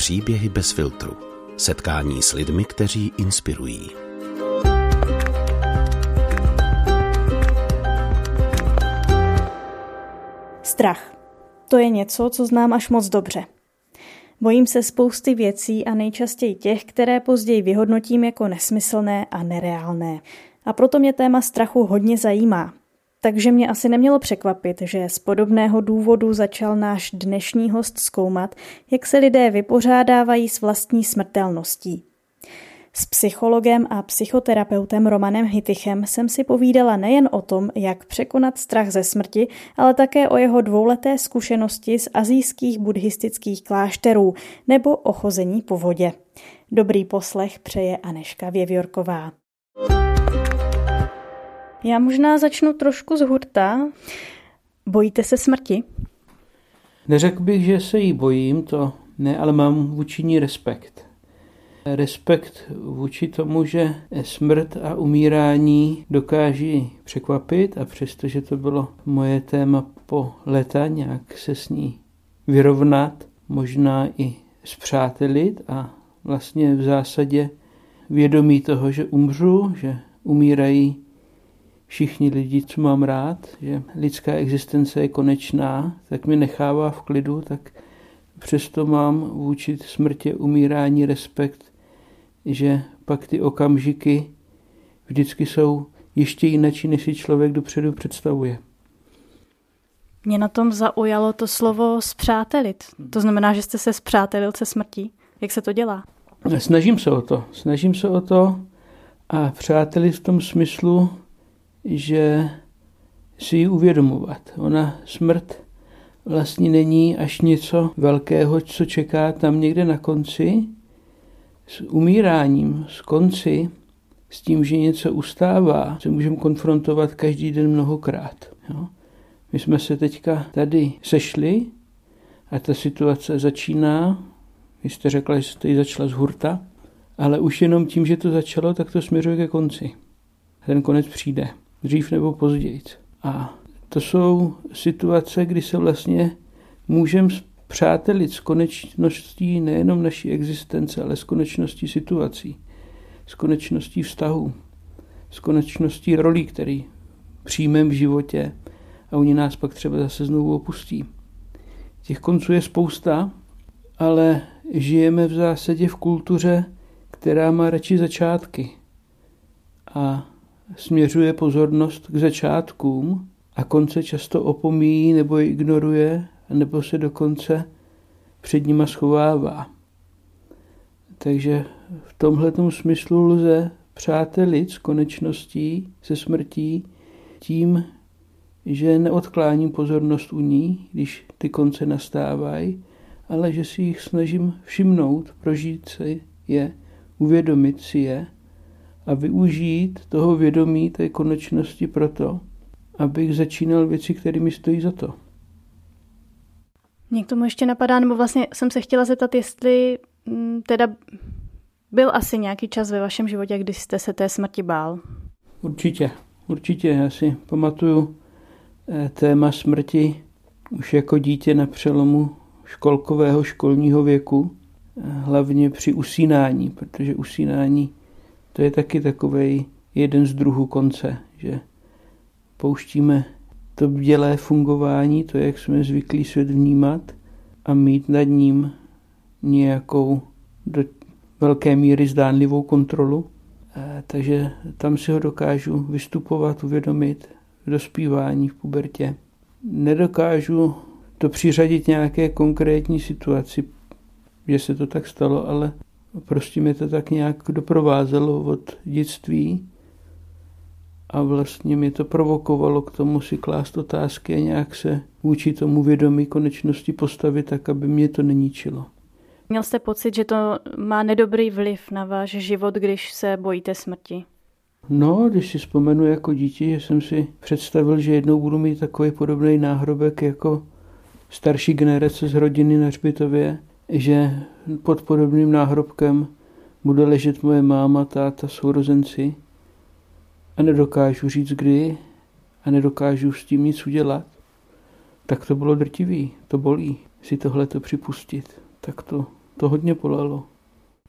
Příběhy bez filtru. Setkání s lidmi, kteří inspirují. Strach. To je něco, co znám až moc dobře. Bojím se spousty věcí a nejčastěji těch, které později vyhodnotím jako nesmyslné a nereálné. A proto mě téma strachu hodně zajímá. Takže mě asi nemělo překvapit, že z podobného důvodu začal náš dnešní host zkoumat, jak se lidé vypořádávají s vlastní smrtelností. S psychologem a psychoterapeutem Romanem Hytychem jsem si povídala nejen o tom, jak překonat strach ze smrti, ale také o jeho dvouleté zkušenosti z asijských buddhistických klášterů nebo o chození po vodě. Dobrý poslech přeje Anežka Vévjorková. Já možná začnu trošku z hurta. Bojíte se smrti? Neřekl bych, že se jí bojím, to ne, ale mám vůči ní respekt. Respekt vůči tomu, že smrt a umírání dokáží překvapit, a přestože to bylo moje téma po leta, nějak se s ní vyrovnat, možná i zpřátelit a vlastně v zásadě vědomí toho, že umřu, že umírají všichni lidi, co mám rád, že lidská existence je konečná, tak mi nechává v klidu, tak přesto mám vůči smrti, umírání respekt, že pak ty okamžiky vždycky jsou ještě jináčí, než si člověk dopředu představuje. Mě na tom zaujalo to slovo spřátelit. To znamená, že jste se spřátelil se smrtí. Jak se to dělá? Snažím se o to a přátelit v tom smyslu, že si ji uvědomovat. Ona smrt vlastně není až něco velkého, co čeká tam někde na konci. S umíráním, s konci, s tím, že něco ustává, se můžeme konfrontovat každý den mnohokrát. Jo? My jsme se teďka tady sešli a ta situace začíná. Vy jste řekla, že jste ji začala z hurta, ale už jenom tím, že to začalo, tak to směřuje ke konci. Ten konec přijde, dřív nebo později. A to jsou situace, kdy se vlastně můžeme přátelit s konečností nejenom naší existence, ale s konečností situací, s konečností vztahů, s konečností rolí, který přijmeme v životě a oni nás pak třeba zase znovu opustí. Těch konců je spousta, ale žijeme v zásadě v kultuře, která má radši začátky a směřuje pozornost k začátkům a konce často opomíjí nebo je ignoruje, nebo se dokonce před nima schovává. Takže v tomhletom smyslu lze přátelit s konečností, se smrtí, tím, že neodkláním pozornost u ní, když ty konce nastávají, ale že si jich snažím všimnout, prožít si je, uvědomit si je, a využít toho vědomí, té konečnosti proto, abych začínal věci, které mi stojí za to. Mě k tomu ještě napadá, nebo vlastně jsem se chtěla zeptat, jestli teda byl asi nějaký čas ve vašem životě, kdy jste se té smrti bál? Určitě. Já si pamatuju téma smrti už jako dítě na přelomu školního věku, hlavně při usínání, protože usínání to je taky takovej jeden z druhů konce, že pouštíme to bdělé fungování, to, jak jsme zvyklí svět vnímat a mít nad ním nějakou do velké míry zdánlivou kontrolu. Takže tam si ho dokážu vystupovat, uvědomit v dospívání, v pubertě. Nedokážu to přiřadit nějaké konkrétní situaci, že se to tak stalo, ale prostě mě to tak nějak doprovázelo od dětství a vlastně mě to provokovalo k tomu si klást otázky a nějak se vůči tomu vědomí konečnosti postavit tak, aby mě to neničilo. Měl jste pocit, že to má nedobrý vliv na váš život, když se bojíte smrti? No, když si vzpomenu jako dítě, že jsem si představil, že jednou budu mít takový podobný náhrobek jako starší generace z rodiny na hřbitově, že pod podobným náhrobkem bude ležet moje máma, táta, sourozenci a nedokážu říct kdy a nedokážu s tím nic udělat, tak to bylo drtivý, to bolí si tohleto připustit. Tak to to hodně polelo.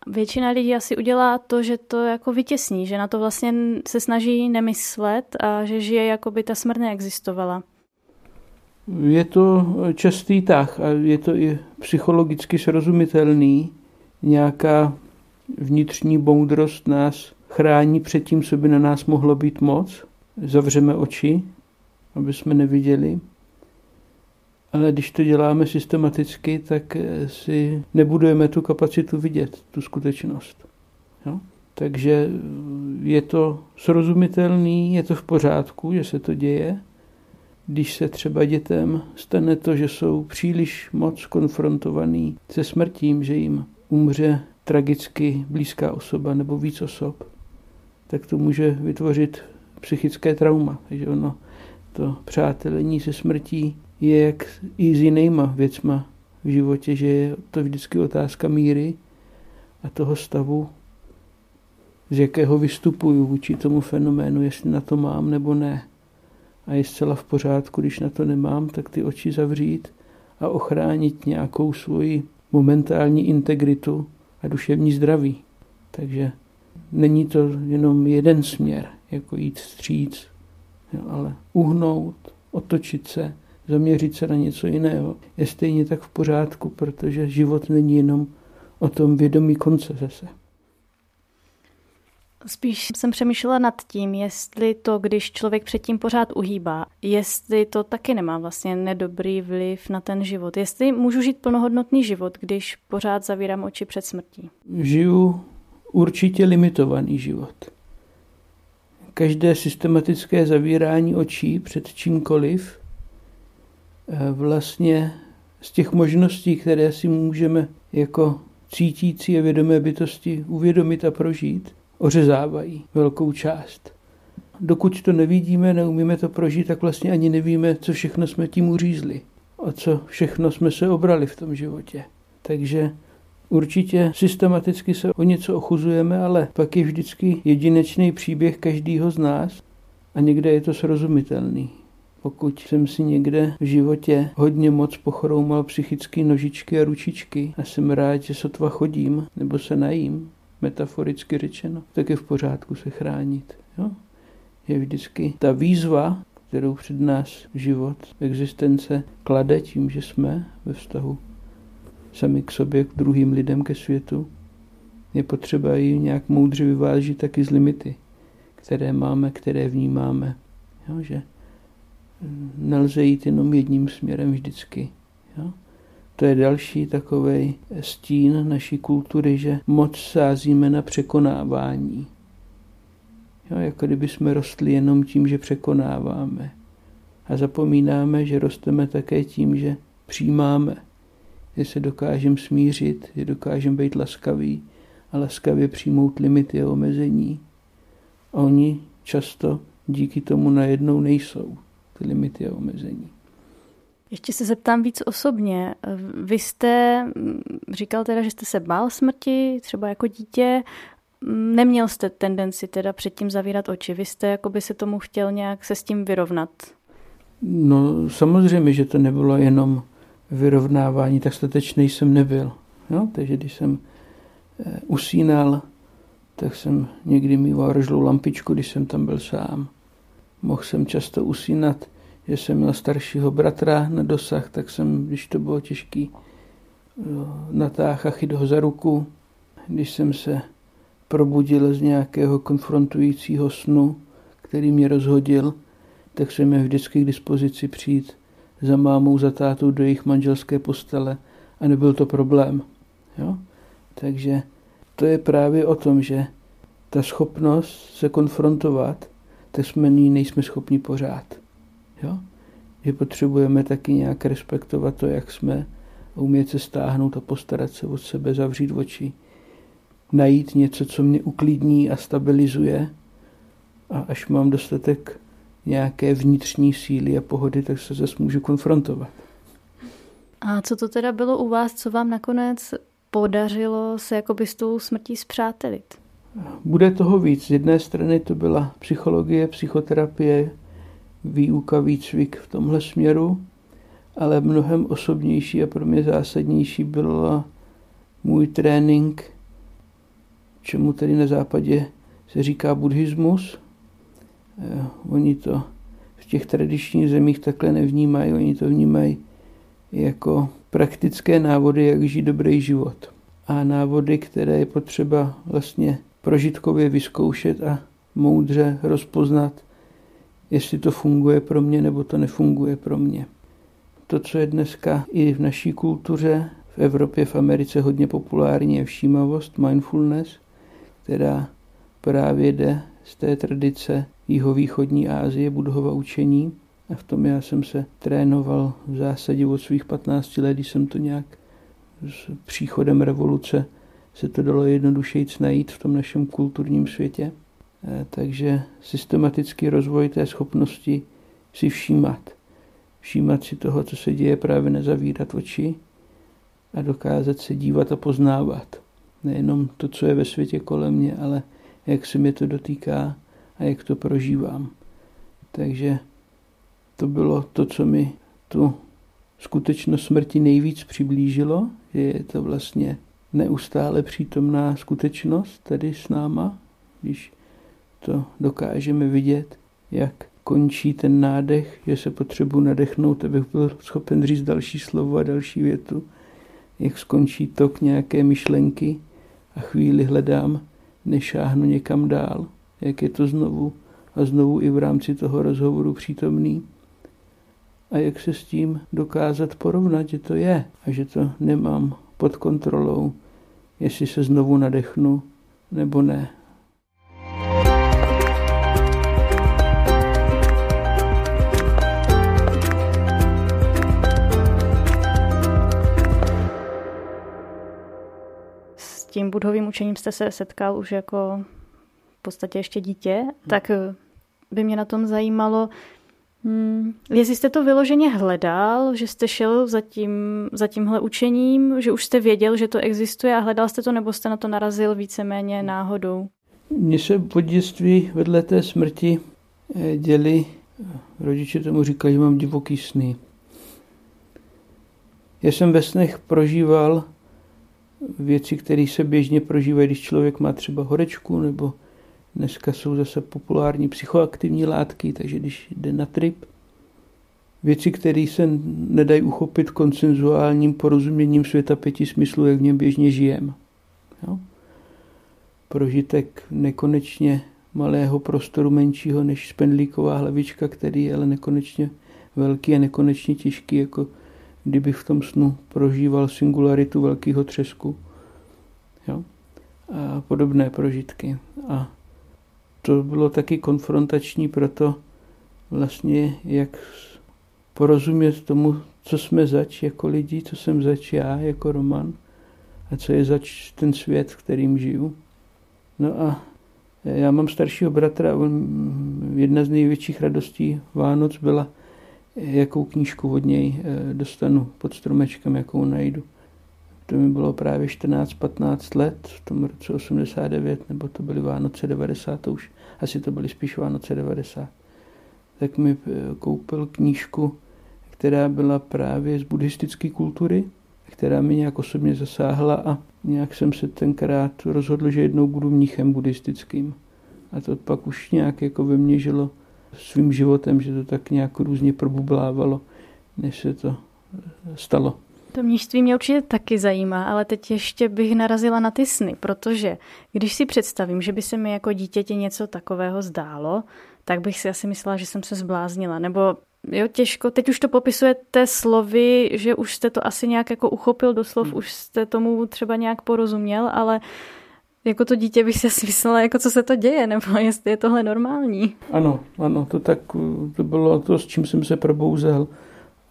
Většina lidí asi udělá to, že to jako vytěsní, že na to vlastně se snaží nemyslet a že žije, jako by ta smrt neexistovala. Je to častý tah a je to i psychologicky srozumitelný. Nějaká vnitřní moudrost nás chrání před tím, co by na nás mohlo být moc. Zavřeme oči, aby jsme neviděli. Ale když to děláme systematicky, tak si nebudujeme tu kapacitu vidět, tu skutečnost. Jo? Takže je to srozumitelný, je to v pořádku, že se to děje. Když se třeba dětem stane to, že jsou příliš moc konfrontovaní se smrtím, že jim umře tragicky blízká osoba nebo víc osob, tak to může vytvořit psychické trauma. Že ono, to přátelení se smrtí je jak i s jinýma věcma v životě, že je to vždycky otázka míry a toho stavu, z jakého vystupuju vůči tomu fenoménu, jestli na to mám nebo ne. A je zcela v pořádku, když na to nemám, tak ty oči zavřít a ochránit nějakou svoji momentální integritu a duševní zdraví. Takže není to jenom jeden směr, jako jít vstříc, ale uhnout, otočit se, zaměřit se na něco jiného je stejně tak v pořádku, protože život není jenom o tom vědomí konce zase. Spíš jsem přemýšlela nad tím, jestli to, když člověk předtím pořád uhýbá, jestli to taky nemá vlastně nedobrý vliv na ten život. Jestli můžu žít plnohodnotný život, když pořád zavírám oči před smrtí. Žiju určitě limitovaný život. Každé systematické zavírání očí před čímkoliv vlastně z těch možností, které si můžeme jako cítící a vědomé bytosti uvědomit a prožít, ořezávají velkou část. Dokud to nevidíme, neumíme to prožít, tak vlastně ani nevíme, co všechno jsme tím uřízli, o co všechno jsme se obrali v tom životě. Takže určitě systematicky se o něco ochuzujeme, ale pak je vždycky jedinečný příběh každého z nás a někde je to srozumitelný. Pokud jsem si někde v životě hodně moc pochroumal psychické nožičky a ručičky a jsem rád, že sotva chodím nebo se najím, metaforicky řečeno, tak je v pořádku se chránit. Jo? Je vždycky ta výzva, kterou před nás život, existence klade tím, že jsme ve vztahu sami k sobě, k druhým lidem, ke světu. Je potřeba ji nějak moudře vyvážit taky z limity, které máme, které vnímáme. Jo? Že nelze jít jenom jedním směrem vždycky. Jo? To je další takovej stín naší kultury, že moc sázíme na překonávání. Jo, jako kdyby jsme rostli jenom tím, že překonáváme. A zapomínáme, že rosteme také tím, že přijímáme. Že se dokážeme smířit, že dokážeme být laskaví a laskavě přijmout limity a omezení. A oni často díky tomu najednou nejsou, ty limity a omezení. Ještě se zeptám víc osobně. Vy jste říkal teda, že jste se bál smrti, třeba jako dítě. Neměl jste tendenci teda předtím zavírat oči. Vy jste jakoby se tomu chtěl nějak se s tím vyrovnat. No samozřejmě, že to nebylo jenom vyrovnávání, tak statečný jsem nebyl. No, takže když jsem usínal, tak jsem někdy mýval rožlou lampičku, když jsem tam byl sám. Mohl jsem často usínat, že jsem měl staršího bratra na dosah, tak jsem, když to bylo těžký, natáhl a chyt ho za ruku. Když jsem se probudil z nějakého konfrontujícího snu, který mě rozhodil, tak jsem měl vždycky k dispozici přijít za mámou, za tátou do jejich manželské postele a nebyl to problém. Jo? Takže to je právě o tom, že ta schopnost se konfrontovat, tak jsme nejsme schopni pořád. Jo? Že potřebujeme taky nějak respektovat to, jak jsme, umět se stáhnout a postarat se od sebe, zavřít oči, najít něco, co mě uklidní a stabilizuje, a až mám dostatek nějaké vnitřní síly a pohody, tak se zase můžu konfrontovat. A co to teda bylo u vás, co vám nakonec podařilo se jakoby s tou smrtí spřátelit? Bude toho víc. Z jedné strany to byla psychologie, psychoterapie, výuka, výcvik v tomhle směru, ale mnohem osobnější a pro mě zásadnější byla můj trénink, čemu tady na západě se říká buddhismus. Oni to v těch tradičních zemích takhle nevnímají, oni to vnímají jako praktické návody, jak žít dobrý život. A návody, které je potřeba vlastně prožitkově vyzkoušet a moudře rozpoznat, jestli to funguje pro mě, nebo to nefunguje pro mě. To, co je dneska i v naší kultuře, v Evropě, v Americe hodně populární, je všímavost, mindfulness, která právě jde z té tradice jihovýchodní Asie, Buddhova učení. A v tom já jsem se trénoval v zásadě od svých 15 let, když jsem to nějak s příchodem revoluce se to dalo jednodušeji najít v tom našem kulturním světě. Takže systematický rozvoj té schopnosti si všímat. Všímat si toho, co se děje, právě nezavírat oči a dokázat se dívat a poznávat. Nejenom to, co je ve světě kolem mě, ale jak se mě to dotýká a jak to prožívám. Takže to bylo to, co mi tu skutečnost smrti nejvíc přiblížilo, že je to vlastně neustále přítomná skutečnost tady s náma, když to dokážeme vidět, jak končí ten nádech, že se potřebuji nadechnout, abych byl schopen říct další slovo a další větu, jak skončí tok nějaké myšlenky a chvíli hledám, než šáhnu někam dál, jak je to znovu a znovu i v rámci toho rozhovoru přítomný a jak se s tím dokázat porovnat, že to je a že to nemám pod kontrolou, jestli se znovu nadechnu nebo ne. S tím buddhovým učením jste se setkal už jako v podstatě ještě dítě, tak by mě na tom zajímalo, jestli jste to vyloženě hledal, že jste šel za tímhle učením, že už jste věděl, že to existuje a hledal jste to, nebo jste na to narazil víceméně náhodou? Mně se po dětství vedle té smrti děli, rodiče tomu říkají, že mám divoký sny. Já jsem ve snech prožíval věci, které se běžně prožívají, když člověk má třeba horečku, nebo dneska jsou zase populární psychoaktivní látky, takže když jde na trip. Věci, které se nedají uchopit konsenzuálním porozuměním světa pěti smyslů, jak v něm běžně žijeme. Jo? Prožitek nekonečně malého prostoru, menšího než špendlíková hlavička, který je ale nekonečně velký a nekonečně těžký, jako kdybych v tom snu prožíval singularitu velkého třesku. Jo? A podobné prožitky. A to bylo taky konfrontační proto vlastně, jak porozumět tomu, co jsme zač jako lidi, co jsem zač já jako Roman a co je zač ten svět, v kterým žiju. No a já mám staršího bratra, jedna z největších radostí Vánoc byla, jakou knížku od něj dostanu pod stromečkem, jakou najdu. To mi bylo právě 14-15 let, v tom roce 89, nebo to byly Vánoce 90, to už asi to byly spíš Vánoce 90. Tak mi koupil knížku, která byla právě z buddhistické kultury, která mi nějak osobně zasáhla a nějak jsem se tenkrát rozhodl, že jednou budu mnichem buddhistickým. A to pak už nějak jako ve mně žilo svým životem, že to tak nějak různě probublávalo, než se to stalo. To mnišství mě určitě taky zajímá, ale teď ještě bych narazila na ty sny, protože když si představím, že by se mi jako dítěti něco takového zdálo, tak bych si asi myslela, že jsem se zbláznila, nebo jo, těžko, teď už to popisujete slovy, že už jste to asi nějak jako uchopil do slov, už jste tomu třeba nějak porozuměl, ale jako to dítě bych si asi myslela, jako co se to děje, nebo jestli je tohle normální. Ano, to bylo to, s čím jsem se probouzel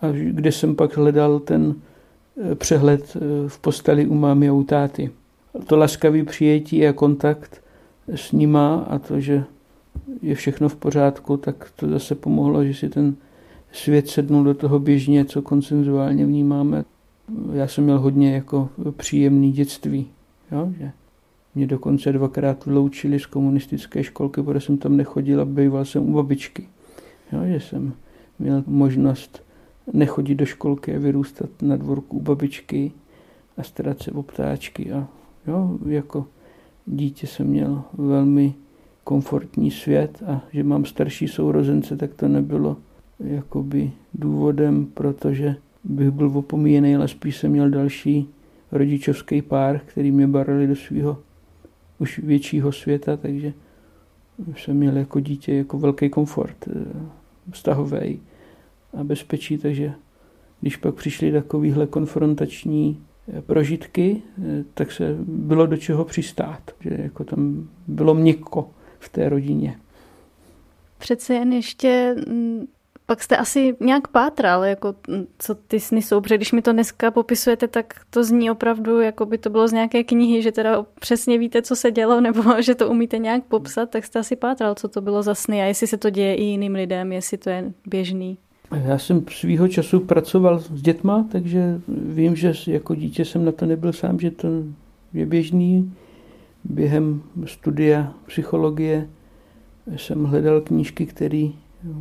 a kde jsem pak hledal ten přehled v posteli u mámy a u táty. To laskavý přijetí a kontakt s nima a to, že je všechno v pořádku, tak to zase pomohlo, že si ten svět sednul do toho běžně, co konsenzuálně vnímáme. Já jsem měl hodně jako příjemný dětství. Jo? Že mě dokonce 2krát vyloučili z komunistické školky, protože jsem tam nechodil a býval jsem u babičky. Jo? Že jsem měl možnost nechodit do školky a vyrůstat na dvorku u babičky a starat se o ptáčky. A jo, jako dítě jsem měl velmi komfortní svět a že mám starší sourozence, tak to nebylo jakoby důvodem, protože bych byl opomíjený, ale spíš jsem měl další rodičovský pár, který mě barili do svého už většího světa, takže jsem měl jako dítě jako velký komfort vztahový a bezpečí, takže když pak přišly takovéhle konfrontační prožitky, tak se bylo do čeho přistát, že jako tam bylo měkko v té rodině. Přece jen ještě, pak jste asi nějak pátral, jako co ty sny jsou, protože když mi to dneska popisujete, tak to zní opravdu, jako by to bylo z nějaké knihy, že teda přesně víte, co se dělo, nebo že to umíte nějak popsat, tak jste asi pátral, co to bylo za sny a jestli se to děje i jiným lidem, jestli to je běžný. Já jsem svýho času pracoval s dětma, takže vím, že jako dítě jsem na to nebyl sám, že to je běžný. Během studia psychologie jsem hledal knížky, které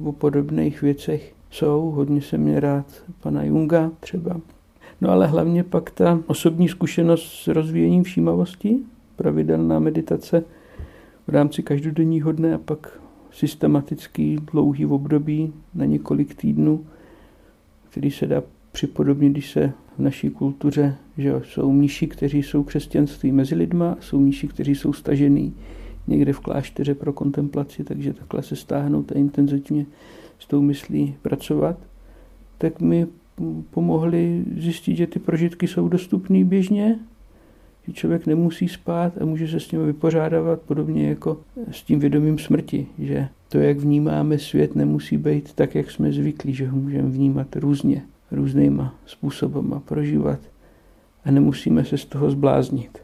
o podobných věcech jsou. Hodně jsem měl rád pana Junga třeba. No ale hlavně pak ta osobní zkušenost s rozvíjením všímavosti, pravidelná meditace v rámci každodenního dne a pak systematický dlouhý období na několik týdnů, který se dá připodobnit, když se v naší kultuře, že jsou mniši, kteří jsou křesťanství mezi lidma, jsou mniši, kteří jsou stažený někde v klášteře pro kontemplaci, takže takhle se stáhnout a intenzivně s tou myslí pracovat, tak mi pomohli zjistit, že ty prožitky jsou dostupné běžně, že člověk nemusí spát a může se s nimi vypořádávat, podobně jako s tím vědomím smrti, že to, jak vnímáme svět, nemusí být tak, jak jsme zvyklí, že ho můžeme vnímat různě, různýma způsobama prožívat a nemusíme se z toho zbláznit.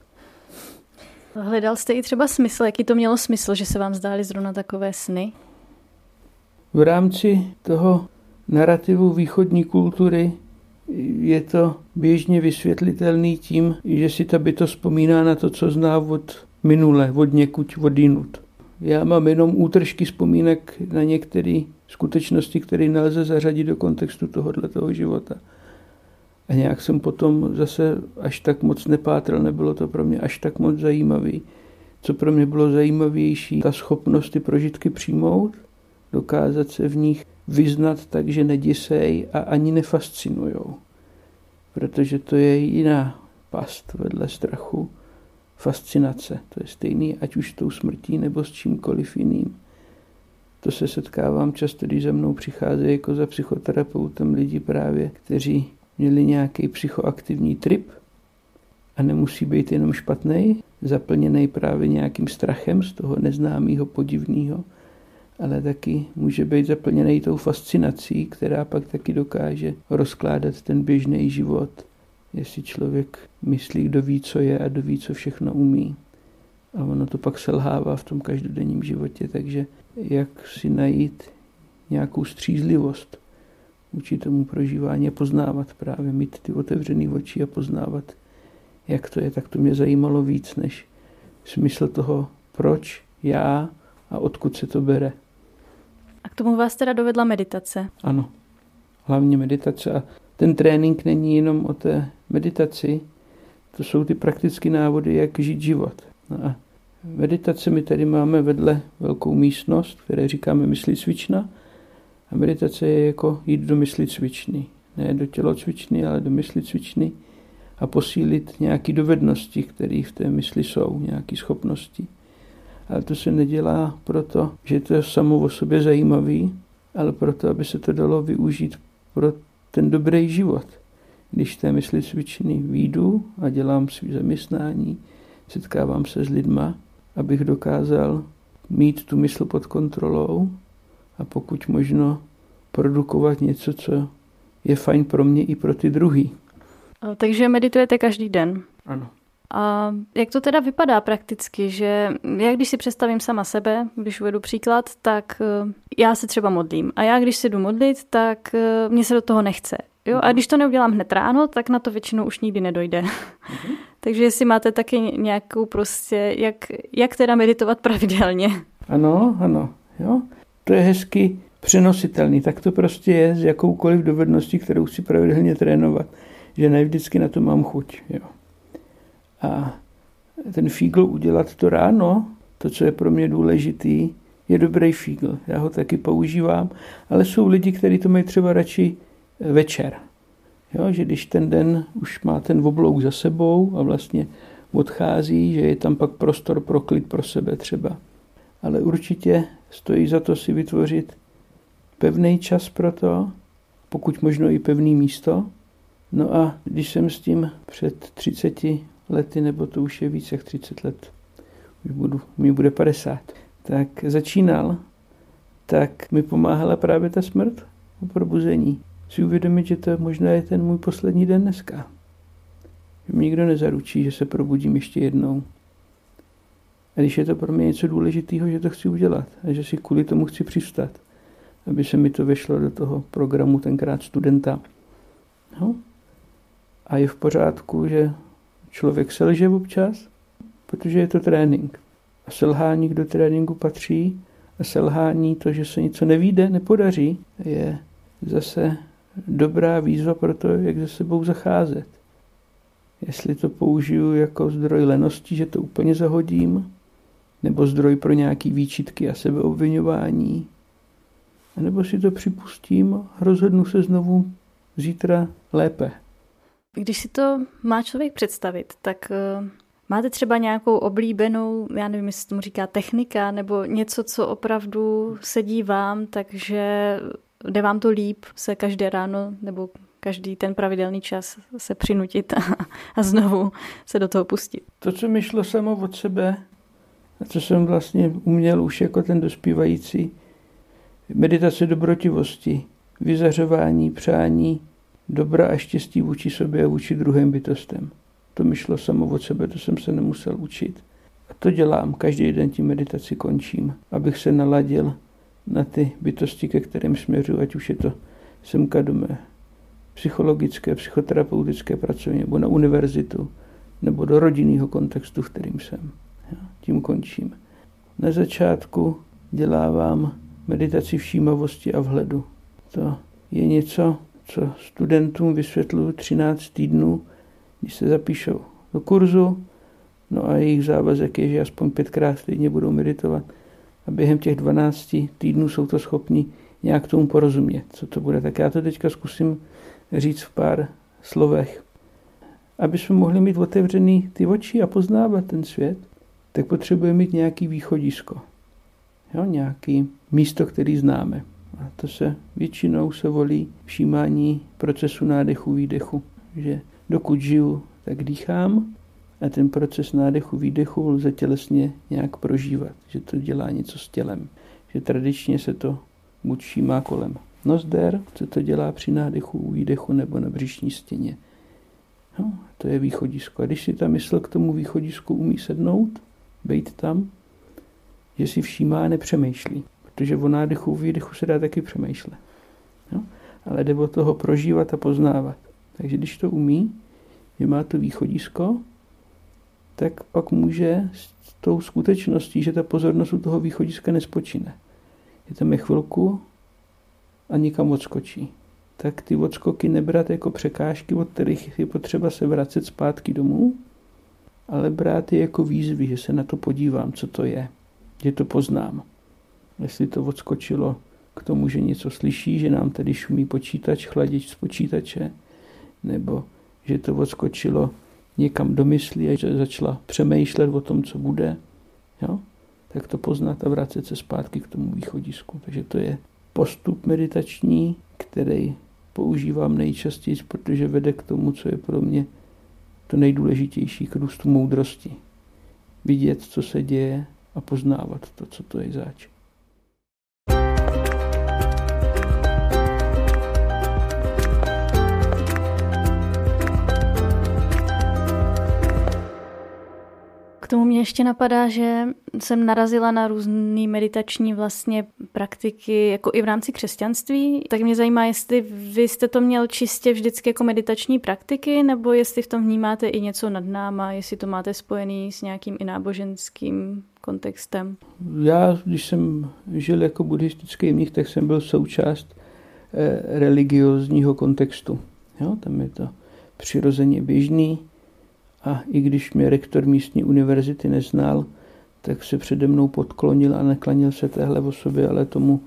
Hledal jste i třeba smysl, jaký to mělo smysl, že se vám zdály zrovna takové sny? V rámci toho narrativu východní kultury je to běžně vysvětlitelný tím, že si ta bytost vzpomíná na to, co zná od minule, od někud, od jinut. Já mám jenom útržky vzpomínek na některé skutečnosti, které nelze zařadit do kontextu tohoto života. A nějak jsem potom zase až tak moc nepátral, nebylo to pro mě až tak moc zajímavý. Co pro mě bylo zajímavější, ta schopnost ty prožitky přijmout, dokázat se v nich vyznat tak, že neděsej a ani nefascinujou. Protože to je jiná past vedle strachu. Fascinace, to je stejný, ať už s tou smrtí nebo s čímkoliv jiným. To se setkávám často, když za mnou přicházejí jako za psychoterapeutem lidi právě, kteří měli nějaký psychoaktivní trip a nemusí být jenom špatnej, zaplněný právě nějakým strachem z toho neznámého, podivného, ale taky může být zaplněný tou fascinací, která pak taky dokáže rozkládat ten běžný život, jestli člověk myslí, kdo ví, co je a kdo ví, co všechno umí. A ono to pak selhává v tom každodenním životě, takže jak si najít nějakou střízlivost vůči tomu prožívání a poznávat právě, mít ty otevřený oči a poznávat, jak to je, tak to mě zajímalo víc, než smysl toho, proč já a odkud se to bere. A k tomu vás teda dovedla meditace? Ano, hlavně meditace. A ten trénink není jenom o té meditaci, to jsou ty praktické návody, jak žít život. No a meditace, my tady máme vedle velkou místnost, které říkáme myslicvična. A meditace je jako jít do myslicvičny. Ne do tělocvičny, ale do myslicvičny a posílit nějaké dovednosti, které v té mysli jsou, nějaké schopnosti. Ale to se nedělá proto, že to je samo o sobě zajímavý, ale proto, aby se to dalo využít pro ten dobrý život. Když té myslicvičny vyjdu a dělám svý zaměstnání, setkávám se s lidma, abych dokázal mít tu mysl pod kontrolou a pokud možno produkovat něco, co je fajn pro mě i pro ty druhý. Takže meditujete každý den? Ano. A jak to teda vypadá prakticky, že já když si představím sama sebe, když uvedu příklad, tak já se třeba modlím a já když se jdu modlit, tak mě se do toho nechce. Jo? A když to neudělám hned ráno, tak na to většinou už nikdy nedojde. Uh-huh. Takže jestli máte taky nějakou prostě, jak teda meditovat pravidelně. Ano, jo. To je hezky přenositelný, tak to prostě je s jakoukoliv dovedností, kterou chci pravidelně trénovat, že ne vždycky na to mám chuť, jo. a ten fígl udělat to ráno, to, co je pro mě důležitý, je dobrý fígl. Já ho taky používám, ale jsou lidi, kteří to mají třeba radši večer. Jo, že když ten den už má ten oblouk za sebou a vlastně odchází, že je tam pak prostor pro klid pro sebe třeba. Ale určitě stojí za to si vytvořit pevný čas pro to, pokud možno i pevný místo. No a když jsem s tím před 30 lety, nebo to už je víc jak 30 let, mi bude 50, tak začínal, tak mi pomáhala právě ta smrt o probuzení. Si uvědomit, že to možná je ten můj poslední den dneska. Že mi nikdo nezaručí, že se probudím ještě jednou. A když je to pro mě něco důležitého, že to chci udělat a že si kvůli tomu chci přivstat, aby se mi to vešlo do toho programu tenkrát studenta. No. A je v pořádku, že člověk selže občas, protože je to trénink. A selhání do tréninku patří a selhání to, že se něco nevyjde, nepodaří, je zase dobrá výzva pro to, jak se sebou zacházet. Jestli to použiju jako zdroj lenosti, že to úplně zahodím, nebo zdroj pro nějaké výčitky a sebeobviňování, nebo si to připustím a rozhodnu se znovu zítra lépe. Když si to má člověk představit, tak máte třeba nějakou oblíbenou, já nevím, jestli tomu říká technika, nebo něco, co opravdu sedí vám, takže jde vám to líp se každé ráno nebo každý ten pravidelný čas se přinutit a znovu se do toho pustit. To, co mi šlo samo od sebe, a co jsem vlastně uměl už jako ten dospívající, meditace dobrotivosti, vyzařování, přání, dobra a štěstí vůči sobě a vůči druhým bytostem. To mi šlo samo od sebe, to jsem se nemusel učit. A to dělám, každý den tím meditaci končím, abych se naladil na ty bytosti, ke kterým směřuji, ať už je to semka do mé psychologické, psychoterapeutické pracovně, nebo na univerzitu, nebo do rodinného kontextu, v kterým jsem. Já tím končím. Na začátku dělávám meditaci všímavosti a vhledu. To je něco, co studentům vysvětluji 13 týdnů, když se zapíšou do kurzu, no a jejich závazek je, že aspoň 5krát týdně budou meditovat. A během těch 12 týdnů jsou to schopni nějak tomu porozumět, co to bude. Tak já to teďka zkusím říct v pár slovech. Aby jsme mohli mít otevřený ty oči a poznávat ten svět, tak potřebujeme mít nějaký východisko. Jo, nějaký místo, který známe. A to se většinou se volí všímání procesu nádechu, výdechu. Že dokud žiju, tak dýchám a ten proces nádechu, výdechu lze tělesně nějak prožívat. Že to dělá něco s tělem. Že tradičně se to buď všímá kolem nozder, co to dělá při nádechu, výdechu nebo na břišní stěně. No, to je východisko. A když si ta mysl k tomu východisku umí sednout, bejt tam, že si všímá a nepřemýšlí. Protože o nádechu, výdechu se dá taky přemýšlet. No, ale jde o toho prožívat a poznávat. Takže když to umí, že má to východisko, tak pak může s tou skutečností, že ta pozornost u toho východiska nespočine. Je tam je chvilku a nikam odskočí. Tak ty odskoky nebrat jako překážky, od kterých je potřeba se vracet zpátky domů, ale brát je jako výzvy, že se na to podívám, co to je, že to poznám. Jestli to odskočilo k tomu, že něco slyší, že nám tady šumí počítač, chladič z počítače, nebo že to odskočilo někam do mysli a že začala přemýšlet o tom, co bude, jo? Tak to poznat a vracet se zpátky k tomu východisku. Takže to je postup meditační, který používám nejčastěji, protože vede k tomu, co je pro mě to nejdůležitější, k růstu moudrosti. Vidět, co se děje a poznávat to, co to je zač. K tomu mě ještě napadá, že jsem narazila na různé meditační vlastně praktiky, jako i v rámci křesťanství. Tak mě zajímá, jestli vy jste to měl čistě vždycky jako meditační praktiky, nebo jestli v tom vnímáte i něco nad náma, jestli to máte spojený s nějakým i náboženským kontextem. Já, když jsem žil jako buddhistický mnich, tak jsem byl součást religiózního kontextu. Jo, tam je to přirozeně běžný. a i když mě rektor místní univerzity neznal, tak se přede mnou podklonil a naklanil se téhle osobě, ale tomu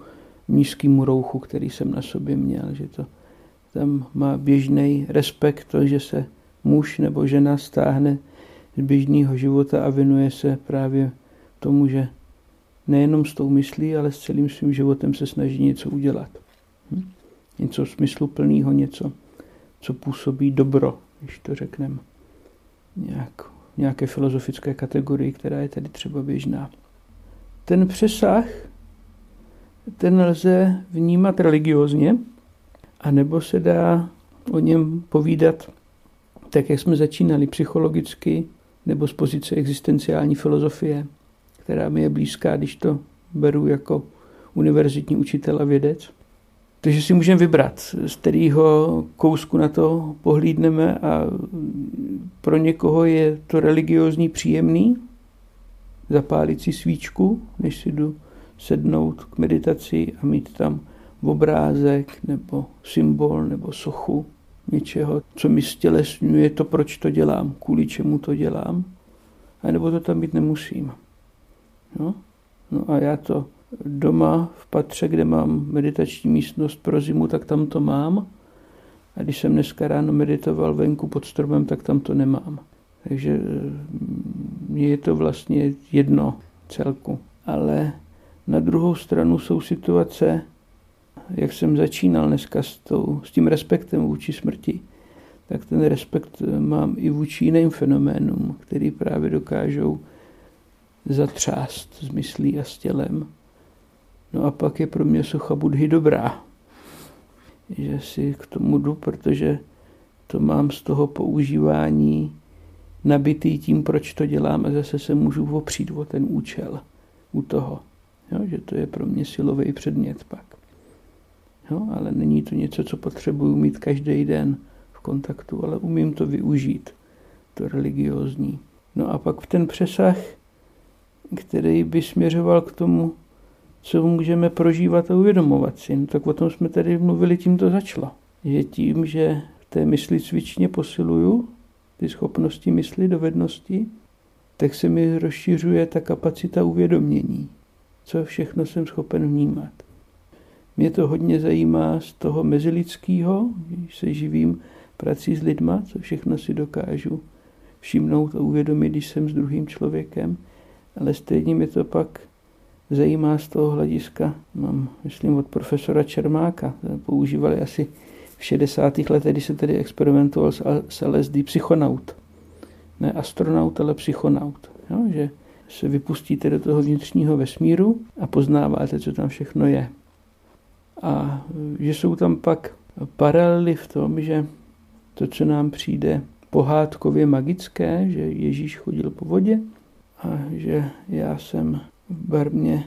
nízkému rouchu, který jsem na sobě měl, že to tam má běžný respekt, to, že se muž nebo žena stáhne z běžného života a věnuje se právě tomu, že nejenom s tou myslí, ale s celým svým životem se snaží něco udělat. Něco smysluplného, něco, co působí dobro, když to řekneme. Nějaké filozofické kategorii, která je tady třeba běžná. Ten přesah, ten lze vnímat religiózně, anebo se dá o něm povídat tak, jak jsme začínali, psychologicky, nebo z pozice existenciální filozofie, která mi je blízká, když to beru jako univerzitní učitel a vědec. Takže si můžeme vybrat, z kterého kousku na to pohlídneme a pro někoho je to religiózní příjemný, zapálit si svíčku, než si jdu sednout k meditaci a mít tam obrázek nebo symbol nebo sochu něčeho, co mi stělesňuje to, proč to dělám, kvůli čemu to dělám, anebo to tam mít nemusím. No a já to doma v patře, kde mám meditační místnost pro zimu, tak tam to mám. A když jsem dneska ráno meditoval venku pod stromem, tak tam to nemám. Takže mně je to vlastně jedno celku. Ale na druhou stranu jsou situace, jak jsem začínal dneska s tím respektem vůči smrti, tak ten respekt mám i vůči jiným fenoménům, který právě dokážou zatřást s myslí a s tělem. No a pak je pro mě socha Buddhy dobrá, že si k tomu jdu, protože to mám z toho používání nabitý tím, proč to dělám a zase se můžu opřít o ten účel u toho. Jo, že to je pro mě silový předmět pak. Jo, ale není to něco, co potřebuju mít každý den v kontaktu, ale umím to využít, to religiózní. No a pak ten přesah, který by směřoval k tomu, co můžeme prožívat a uvědomovat si. No tak o tom jsme tady mluvili, tím to začalo. Že tím, že v té mysli cvičně posiluju ty schopnosti mysli, dovednosti, tak se mi rozšiřuje ta kapacita uvědomění, co všechno jsem schopen vnímat. Mě to hodně zajímá z toho mezilidského, když se živím prací s lidma, co všechno si dokážu všimnout a uvědomit, když jsem s druhým člověkem, ale stejně mi to pak zajímá z toho hlediska, mám, myslím, od profesora Čermáka, používali asi v 60. letech, když se tedy experimentoval s LSD, psychonaut. Ne astronaut, ale psychonaut. Jo? Že se vypustíte do toho vnitřního vesmíru a poznáváte, co tam všechno je. A že jsou tam pak paralely v tom, že to, co nám přijde pohádkově magické, že Ježíš chodil po vodě a že já jsem v Barmě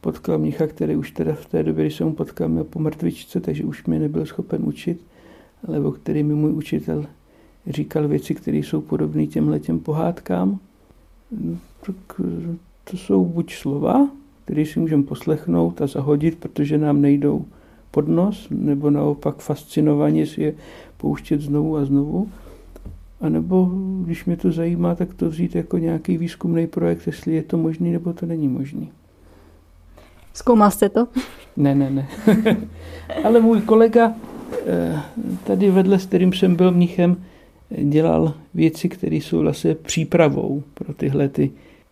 potkal mnicha, který už teda v té době, když jsem ho potkal, měl po mrtvičce, takže už mě nebyl schopen učit, ale o který mi můj učitel říkal věci, které jsou podobné těmhletěm pohádkám. To jsou buď slova, které si můžeme poslechnout a zahodit, protože nám nejdou pod nos, nebo naopak fascinovaně si je pouštět znovu a znovu. A nebo, když mě to zajímá, tak to vzít jako nějaký výzkumný projekt, jestli je to možný, nebo to není možný. Zkoumal jste to? Ne. Ale můj kolega tady vedle, s kterým jsem byl mnichem, dělal věci, které jsou vlastně přípravou pro tyhle ty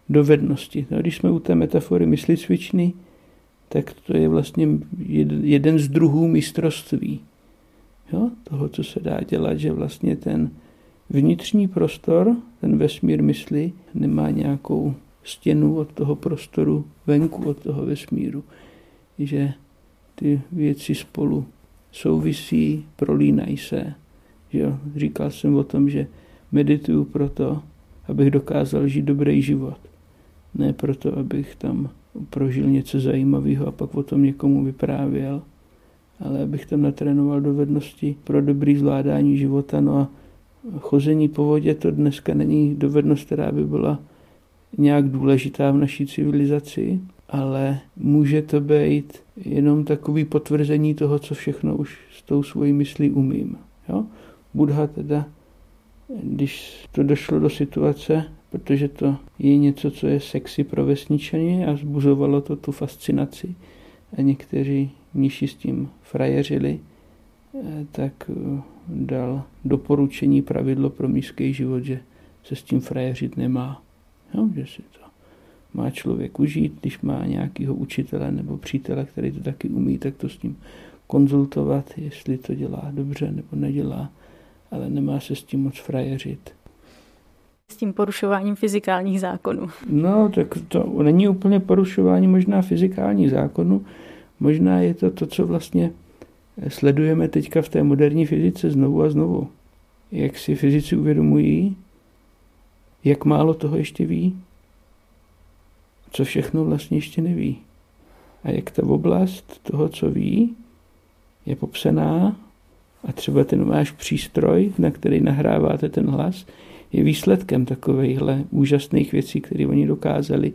dovednosti. No, když jsme u té metafory mysli cvičny, tak to je vlastně jeden z druhů mistrovství. Jo? Toho, co se dá dělat, že vlastně ten vnitřní prostor, ten vesmír mysli, nemá nějakou stěnu od toho prostoru venku, od toho vesmíru. Že ty věci spolu souvisí, prolínají se. Jo? Říkal jsem o tom, že medituju proto, abych dokázal žít dobrý život. Ne proto, abych tam prožil něco zajímavého a pak o tom někomu vyprávěl, ale abych tam natrénoval dovednosti pro dobrý zvládání života. No a chození po vodě to dneska není dovednost, která by byla nějak důležitá v naší civilizaci, ale může to být jenom takové potvrzení toho, co všechno už s tou svojí myslí umím. Jo? Buddha teda když to došlo do situace, protože to je něco, co je sexy pro vesničany a vzbuzovalo to tu fascinaci a někteří mniši s tím frajeřili, tak dal doporučení pravidlo pro mnišský život, že se s tím frajeřit nemá. Jo, že si to má člověk užít, když má nějakého učitele nebo přítele, který to taky umí, tak to s ním konzultovat, jestli to dělá dobře nebo nedělá, ale nemá se s tím moc frajeřit. S tím porušováním fyzikálních zákonů. No, tak to není úplně porušování možná fyzikálních zákonů, možná je to to, co vlastně sledujeme teďka v té moderní fyzice znovu a znovu. Jak si fyzici uvědomují, jak málo toho ještě ví, co všechno vlastně ještě neví. A jak ta oblast toho, co ví, je popsaná a třeba ten váš přístroj, na který nahráváte ten hlas, je výsledkem takovejhle úžasných věcí, které oni dokázali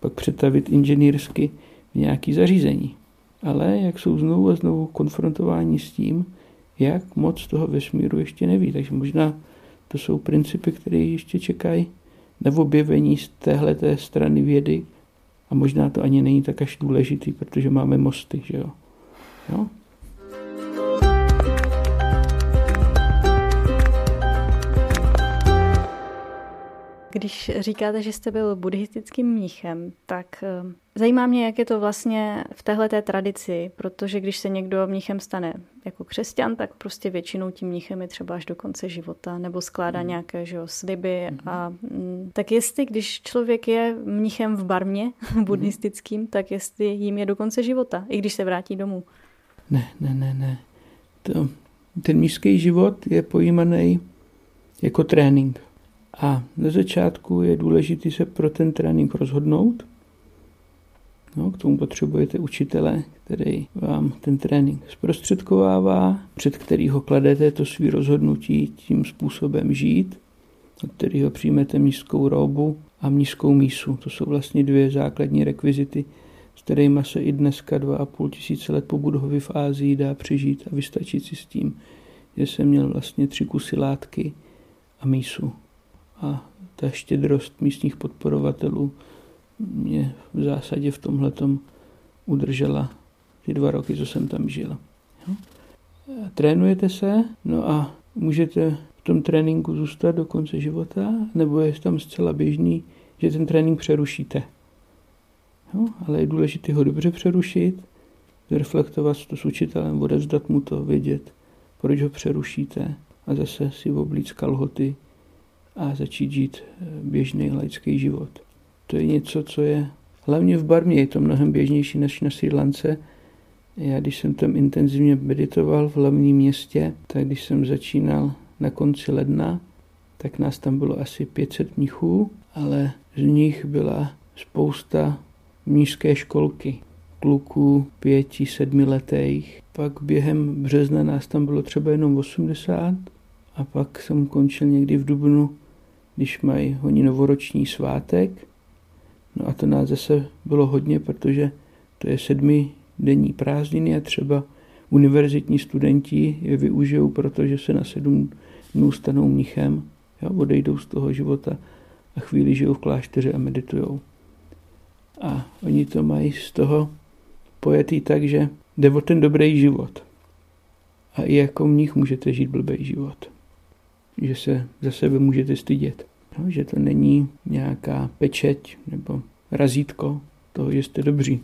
pak přetavit inženýrsky v nějaké zařízení. Ale jak jsou znovu a znovu konfrontováni s tím, jak moc toho vesmíru ještě neví. Takže možná to jsou principy, které ještě čekají na objevení z téhleté strany vědy. A možná to ani není tak až důležitý, protože máme mosty, že jo? No. Když říkáte, že jste byl buddhistickým mnichem, tak zajímá mě, jak je to vlastně v téhleté tradici, protože když se někdo mnichem stane jako křesťan, tak prostě většinou tím mnichem je třeba až do konce života, nebo skládá nějaké sliby. A, tak jestli, když člověk je mnichem v Barmě, buddhistickým, tak jestli jim je do konce života, i když se vrátí domů. Ne. Ten mnichský život je pojímaný jako trénink. A na začátku je důležité se pro ten trénink rozhodnout. No, k tomu potřebujete učitele, který vám ten trénink zprostředkovává, před kterýho kladete to svý rozhodnutí tím způsobem žít, od kterého přijmete mnišskou robu a mnišskou mísu. To jsou vlastně dvě základní rekvizity, s kterými se i dneska 2500 let po Buddhovi v Ázii dá přežít a vystačit si s tím, že jsem měl vlastně 3 kusy látky a mísu. A ta štědrost místních podporovatelů mě v zásadě v tomhletom udržela ty 2 roky, co jsem tam žila. Jo? Trénujete se, no a můžete v tom tréninku zůstat do konce života, nebo je tam zcela běžný, že ten trénink přerušíte. Jo? Ale je důležité ho dobře přerušit, reflektovat to s učitelem, odevzdat mu to, vědět, proč ho přerušíte a zase si oblíct kalhoty a začít žít běžný laický život. To je něco, co je hlavně v Barmě, je to mnohem běžnější než na Srí Lance. Já, když jsem tam intenzivně meditoval v hlavním městě, tak když jsem začínal na konci ledna, tak nás tam bylo asi 500 mnichů, ale z nich byla spousta mnišské školky. Kluků 5-7letých. Pak během března nás tam bylo třeba jenom 80 a pak jsem končil někdy v dubnu, když mají oni novoroční svátek. No a to nás zase bylo hodně, protože to je 7denní prázdniny a třeba univerzitní studenti je využijou, protože se na 7 dnů stanou mnichem, jo, odejdou z toho života a chvíli žijou v klášteře a meditujou. A oni to mají z toho pojetý tak, že jde o ten dobrý život. A i jako mnich můžete žít blbý život. Že se za sebe můžete stydět. No, že to není nějaká pečeť nebo razítko toho, že jste dobří.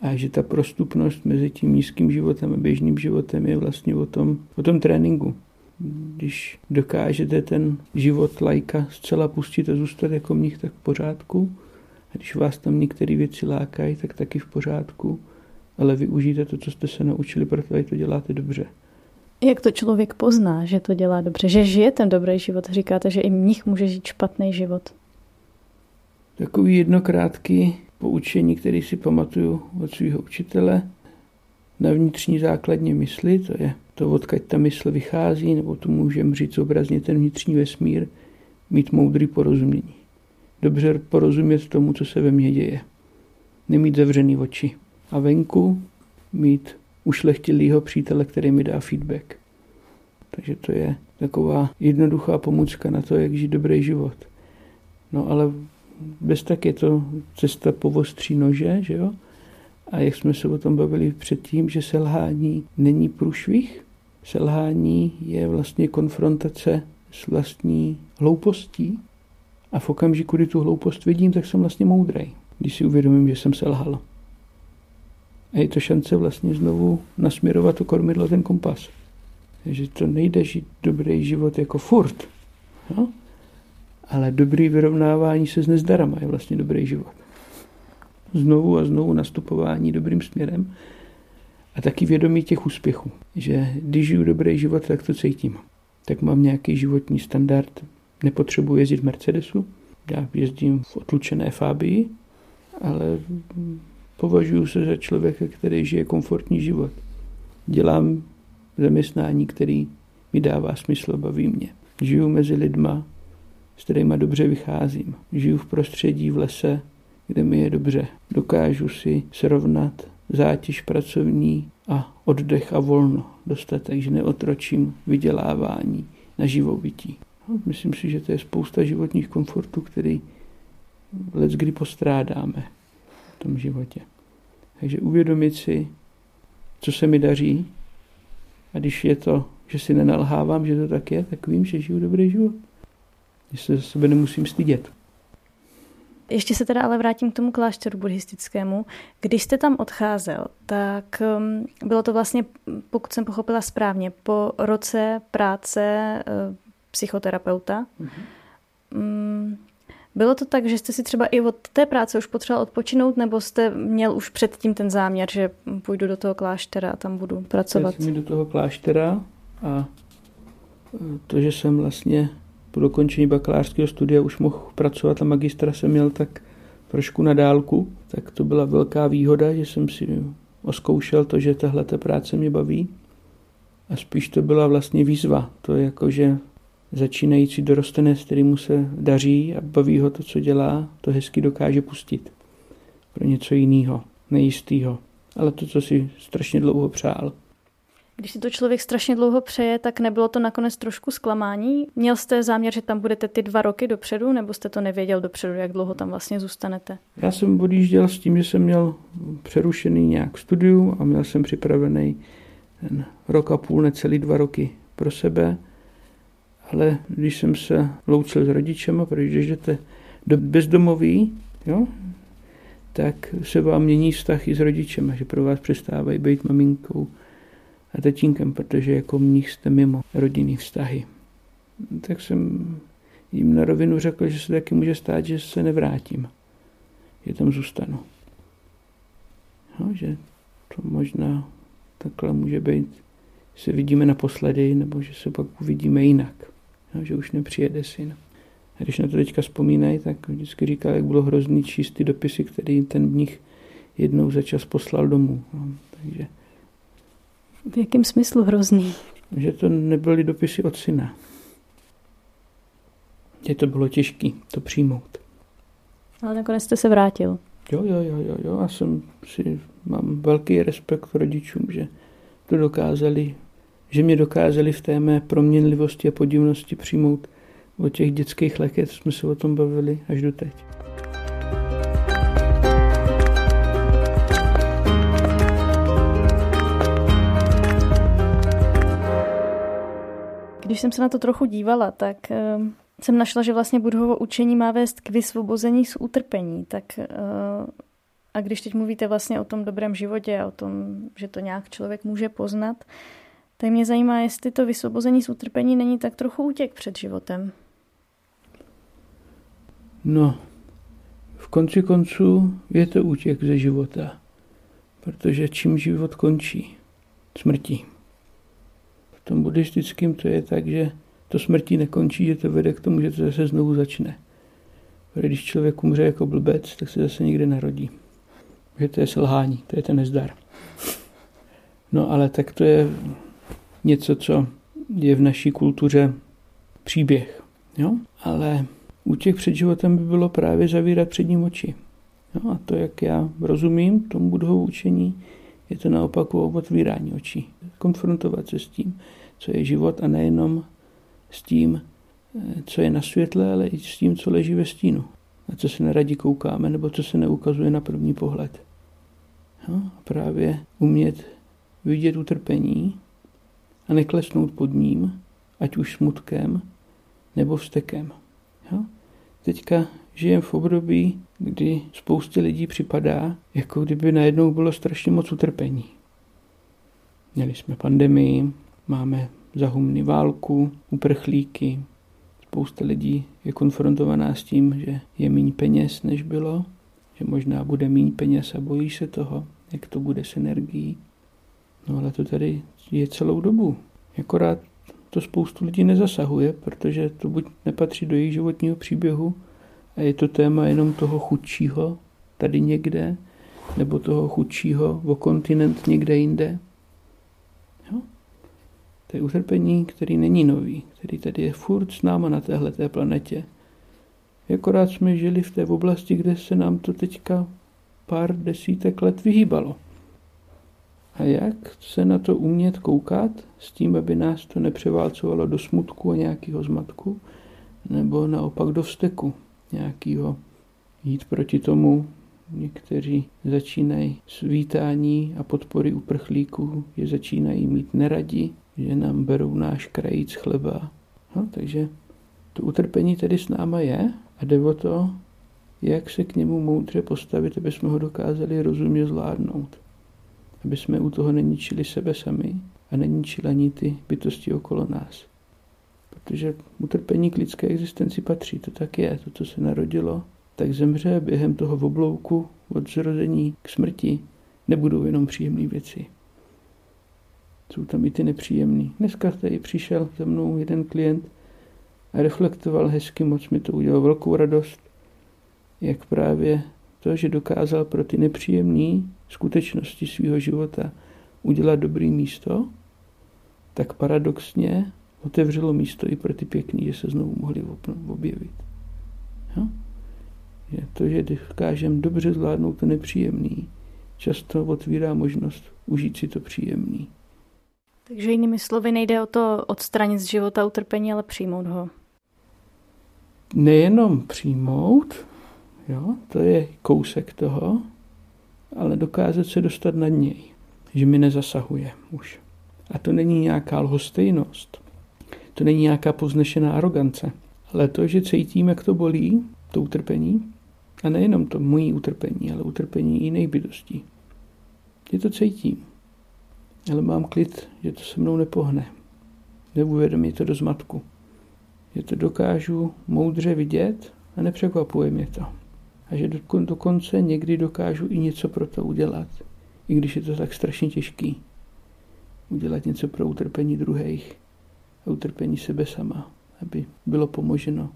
A že ta prostupnost mezi tím mnišským životem a běžným životem je vlastně o tom tréninku. Když dokážete ten život laika zcela pustit a zůstat jako mnich, tak v pořádku. A když vás tam některé věci lákají, tak taky v pořádku. Ale využijte to, co jste se naučili, protože to děláte dobře. Jak to člověk pozná, že to dělá dobře? Že žije ten dobrý život? Říkáte, že i mnich může žít špatný život. Takový jednokrátký poučení, který si pamatuju od svého učitele na vnitřní základně mysli, to je to, odkud ta mysl vychází, nebo to můžeme říct obrazně ten vnitřní vesmír, mít moudrý porozumění. Dobře porozumět tomu, co se ve mně děje. Nemít zavřený oči. A venku mít ušlechtilýho přítele, který mi dá feedback. Takže to je taková jednoduchá pomůcka na to, jak žít dobrý život. No ale bez tak je to cesta po ostří nože, že jo? A jak jsme se o tom bavili předtím, že selhání není průšvih, selhání je vlastně konfrontace s vlastní hloupostí a v okamžiku, kdy tu hloupost vidím, tak jsem vlastně moudrej, když si uvědomím, že jsem selhal. A je to šance vlastně znovu nasměrovat to kormidlo, ten kompas. Takže to nejde žít dobrý život jako furt, no? Ale dobrý vyrovnávání se s nezdarama je vlastně dobrý život. Znovu a znovu nastupování dobrým směrem a taky vědomí těch úspěchů, že když žiju dobrý život, tak to cítím. Tak mám nějaký životní standard, nepotřebuji jezdit v Mercedesu, já jezdím v otlučené Fábii, ale považuji se za člověka, který žije komfortní život. Dělám zaměstnání, který mi dává smysl, baví mě. Žiju mezi lidma, s kterýma dobře vycházím. Žiju v prostředí v lese, kde mi je dobře. Dokážu si srovnat zátěž pracovní a oddech a volno dostat, takže neotročím vydělávání na živobytí. No, myslím si, že to je spousta životních komfortů, který leckdy postrádáme v tom životě. Takže uvědomit si, co se mi daří, a když je to, že si nenalhávám, že to tak je, tak vím, že žiju dobrý život. Že se za sebe nemusím stydět. Ještě se teda ale vrátím k tomu klášteru buddhistickému. Když jste tam odcházel, tak bylo to vlastně, pokud jsem pochopila správně, po roce práce psychoterapeuta. Mm-hmm. Bylo to tak, že jste si třeba i od té práce už potřeboval odpočinout, nebo jste měl už předtím ten záměr, že půjdu do toho kláštera a tam budu pracovat? Já jsem do toho kláštera a to, že jsem vlastně po dokončení bakalářského studia už mohl pracovat a magistra jsem měl tak trošku na dálku, tak to byla velká výhoda, že jsem si oskoušel to, že tahleta práce mě baví. A spíš to byla vlastně výzva. To je jako, že začínající dorostenec, kterýmu se daří a baví ho to, co dělá, to hezky dokáže pustit pro něco jiného, nejistého. Ale to, co si strašně dlouho přál. Když si to člověk strašně dlouho přeje, tak nebylo to nakonec trošku zklamání? Měl jste záměr, že tam budete ty 2 roky dopředu, nebo jste to nevěděl dopředu, jak dlouho tam vlastně zůstanete? Já jsem odjížděl s tím, že jsem měl přerušený nějak studium a měl jsem připravený ten 1,5 roku, necelý 2 roky pro sebe. Ale když jsem se loučil s rodičema, protože když jdete do bezdomoví, jo, tak se vám mění vztah i s rodičema, že pro vás přestávají být maminkou a tatínkem, protože jako mních jste mimo rodinný vztahy. Tak jsem jim na rovinu řekl, že se taky může stát, že se nevrátím, že tam zůstanu. No, že to možná takhle může být, že se vidíme naposledy, nebo že se pak uvidíme jinak, no, že už nepřijede syn. A když na to teďka vzpomínají, tak vždycky říkal, jak bylo hrozný číst ty dopisy, který ten mních jednou za čas poslal domů. No, takže v jakém smyslu hrozný? Že to nebyly dopisy od syna. Že to bylo těžké to přijmout. Ale nakonec jste se vrátil. Jo. A mám velký respekt k rodičům, že to dokázali, že mě dokázali v té mé proměnlivosti a podivnosti přijmout. Od těch dětských leket jsme se o tom bavili až do teď. Když jsem se na to trochu dívala, tak jsem našla, že vlastně Buddhovo učení má vést k vysvobození z utrpení. Tak, a když teď mluvíte vlastně o tom dobrém životě a o tom, že to nějak člověk může poznat, tak mě zajímá, jestli to vysvobození z utrpení není tak trochu útěk před životem. No, v konci konců je to útěk ze života, protože čím život končí? Smrtí. V tom buddhistickém to je tak, že to smrtí nekončí, že to vede k tomu, že to zase znovu začne. Protože když člověk umře jako blbec, tak se zase někde narodí. Že to je selhání, to je ten nezdar. No ale tak to je něco, co je v naší kultuře příběh. Jo? Ale útěk před životem by bylo právě zavírat před ním oči. Jo? A to, jak já rozumím tomu Buddhovu učení, je to naopak o otvírání očí. Konfrontovat se s tím, co je život a nejenom s tím, co je na světle, ale i s tím, co leží ve stínu. Na co se neradi koukáme, nebo co se neukazuje na první pohled. No, právě umět vidět utrpení a neklesnout pod ním, ať už smutkem nebo vztekem. Jo? Teďka žijeme v období, kdy spoustě lidí připadá, jako kdyby najednou bylo strašně moc utrpení. Měli jsme pandemii, máme zahumný válku, uprchlíky. Spousta lidí je konfrontovaná s tím, že je míň peněz, než bylo, že možná bude míň peněz a bojí se toho, jak to bude s energií. No ale to tady je celou dobu. Akorát to spoustu lidí nezasahuje, protože to buď nepatří do jejich životního příběhu a je to téma jenom toho chudšího tady někde, nebo toho chudšího o kontinent někde jinde. Jo? To je utrpení, který není nový, který tady je furt s náma na téhleté planetě. Akorát jsme žili v té oblasti, kde se nám to teďka pár desítek let vyhýbalo. A jak se na to umět koukat s tím, aby nás to nepřeválcovalo do smutku a nějakého zmatku, nebo naopak do vzteku nějakého jít proti tomu. Někteří začínají svítání a podpory uprchlíků, je začínají mít neradi, že nám berou náš krajíc chleba. No, takže to utrpení tedy s náma je a jde o to, jak se k němu moudře postavit, aby jsme ho dokázali rozumně zvládnout. Aby jsme u toho neničili sebe sami a neničili ani ty bytosti okolo nás. Protože utrpení k lidské existenci patří, to tak je. To, co se narodilo, tak zemře během toho oblouku od zrození k smrti. Nebudou jenom příjemné věci. Jsou tam i ty nepříjemné. Dneska tady přišel za mnou jeden klient a reflektoval hezky, moc mi to udělalo velkou radost, jak právě to, že dokázal pro ty nepříjemné skutečnosti svého života udělat dobré místo, tak paradoxně otevřelo místo i pro ty pěkný, že se znovu mohli objevit. Jo? Je to, že dokážeme dobře zvládnout to nepříjemný, často otvírá možnost užít si to příjemný. Takže jinými slovy nejde o to odstranit z života utrpení, ale přijmout ho. Nejenom přijmout, jo, to je kousek toho, ale dokázat se dostat nad něj, že mi nezasahuje už. A to není nějaká lhostejnost, to není nějaká poznešená arogance, ale to, že cítím, jak to bolí, to utrpení, a nejenom to mojí utrpení, ale utrpení jiných bytostí. Je to cítím, ale mám klid, že to se mnou nepohne. Neuvede mě to do zmatku. Že to dokážu moudře vidět a nepřekvapuje mě to. A že dokonce někdy dokážu i něco pro to udělat, i když je to tak strašně těžký. Udělat něco pro utrpení druhých a utrpení sebe sama, aby bylo pomoženo.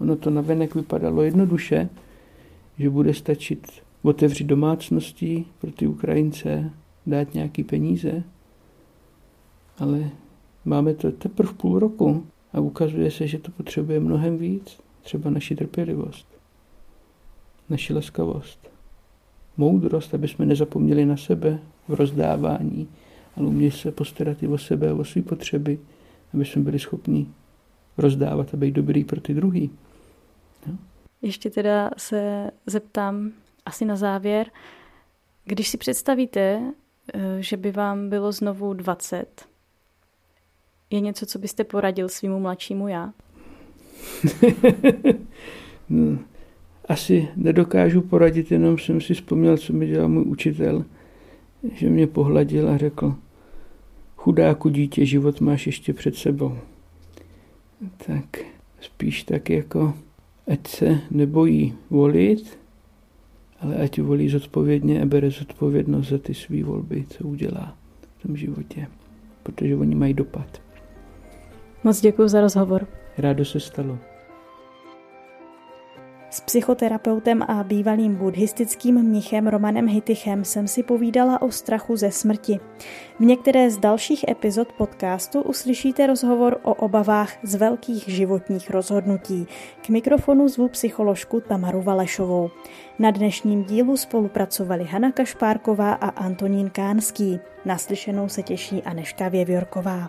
Ono to navenek vypadalo jednoduše, že bude stačit otevřít domácnosti pro ty Ukrajince, dát nějaký peníze, ale máme to teprve půl roku a ukazuje se, že to potřebuje mnohem víc, třeba naši trpělivost. Naši laskavost, moudrost, aby jsme nezapomněli na sebe v rozdávání, ale uměli se postarat i o sebe, o své potřeby, aby jsme byli schopni rozdávat a být dobrý pro ty druhý. No. Ještě teda se zeptám asi na závěr. Když si představíte, že by vám bylo znovu 20, je něco, co byste poradil svýmu mladšímu já? No. Asi nedokážu poradit, jenom jsem si vzpomněl, co mi dělal můj učitel, že mě pohladil a řekl: chudáku dítě, život máš ještě před sebou. Tak spíš tak jako, ať se nebojí volit, ale ať volí zodpovědně a bere zodpovědnost za ty svý volby, co udělá v tom životě, protože oni mají dopad. Moc děkuji za rozhovor. Rádo se stalo. S psychoterapeutem a bývalým buddhistickým mnichem Romanem Hytychem jsem si povídala o strachu ze smrti. V některé z dalších epizod podcastu uslyšíte rozhovor o obavách z velkých životních rozhodnutí. K mikrofonu zvu psycholožku Tamaru Valesovou. Na dnešním dílu spolupracovali Hana Kašpárková a Antonín Kánský. Naslyšenou se těší Anežka Vévjorková.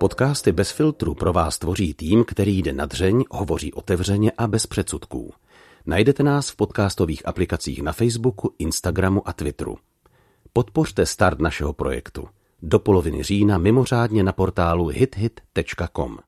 Podcasty bez filtru pro vás tvoří tým, který jde na dřeň, hovoří otevřeně a bez předsudků. Najdete nás v podcastových aplikacích na Facebooku, Instagramu a Twitteru. Podpořte start našeho projektu. Do poloviny října mimořádně na portálu hithit.com.